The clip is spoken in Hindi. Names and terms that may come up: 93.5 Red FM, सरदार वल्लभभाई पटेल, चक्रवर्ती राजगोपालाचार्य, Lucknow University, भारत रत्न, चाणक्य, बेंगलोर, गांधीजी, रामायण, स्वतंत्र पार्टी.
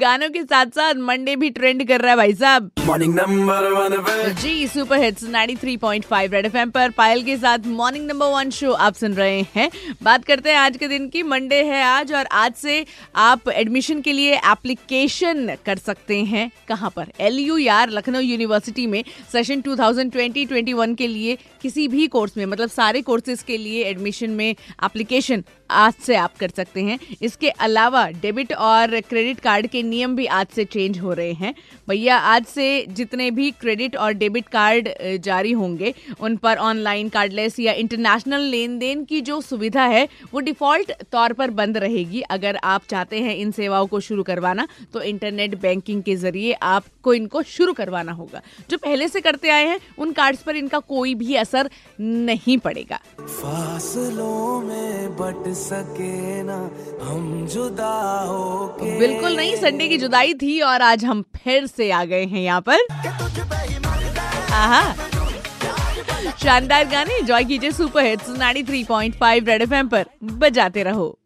गानों के साथ साथ मंडे भी ट्रेंड कर रहा है भाई साहब। मॉर्निंग नंबर वन पे जी सुपर हिट्स 93.5 रेड एफएम पर पायल के साथ मॉर्निंग नंबर वन शो आप सुन रहे हैं। बात करते हैं आज के दिन की। मंडे है आज और आज से आप एडमिशन के लिए एप्लीकेशन कर सकते हैं। कहाँ पर? LU यार, लखनऊ यूनिवर्सिटी में सेशन 2020-21 के लिए किसी भी कोर्स में, मतलब सारे कोर्सेज के लिए एडमिशन में एप्लीकेशन आज से आप कर सकते हैं। इसके अलावा डेबिट और क्रेडिट कार्ड के नियम भी आज से चेंज हो रहे हैं। भैया आज से जितने भी क्रेडिट और डेबिट कार्ड जारी होंगे उन पर ऑनलाइन, कार्डलेस या इंटरनेशनल लेन देन की जो सुविधा है वो डिफ़ॉल्ट तौर पर बंद रहेगी। अगर आप चाहते हैं इन सेवाओं को शुरू करवाना तो इंटरनेट बैंकिंग के जरिए आपको इनको शुरू करवाना होगा। जो पहले से करते आए हैं उन कार्ड्स पर इनका कोई भी असर नहीं पड़ेगा। फासलों में बट सके ना हम जुदा होके, बिल्कुल नहीं, संडे की जुदाई थी और आज हम फिर से आ गए हैं यहाँ पर। शानदार गाने एंजॉय कीजिए सुपर हिट्स 93.5 रेड एफएम पर, बजाते रहो।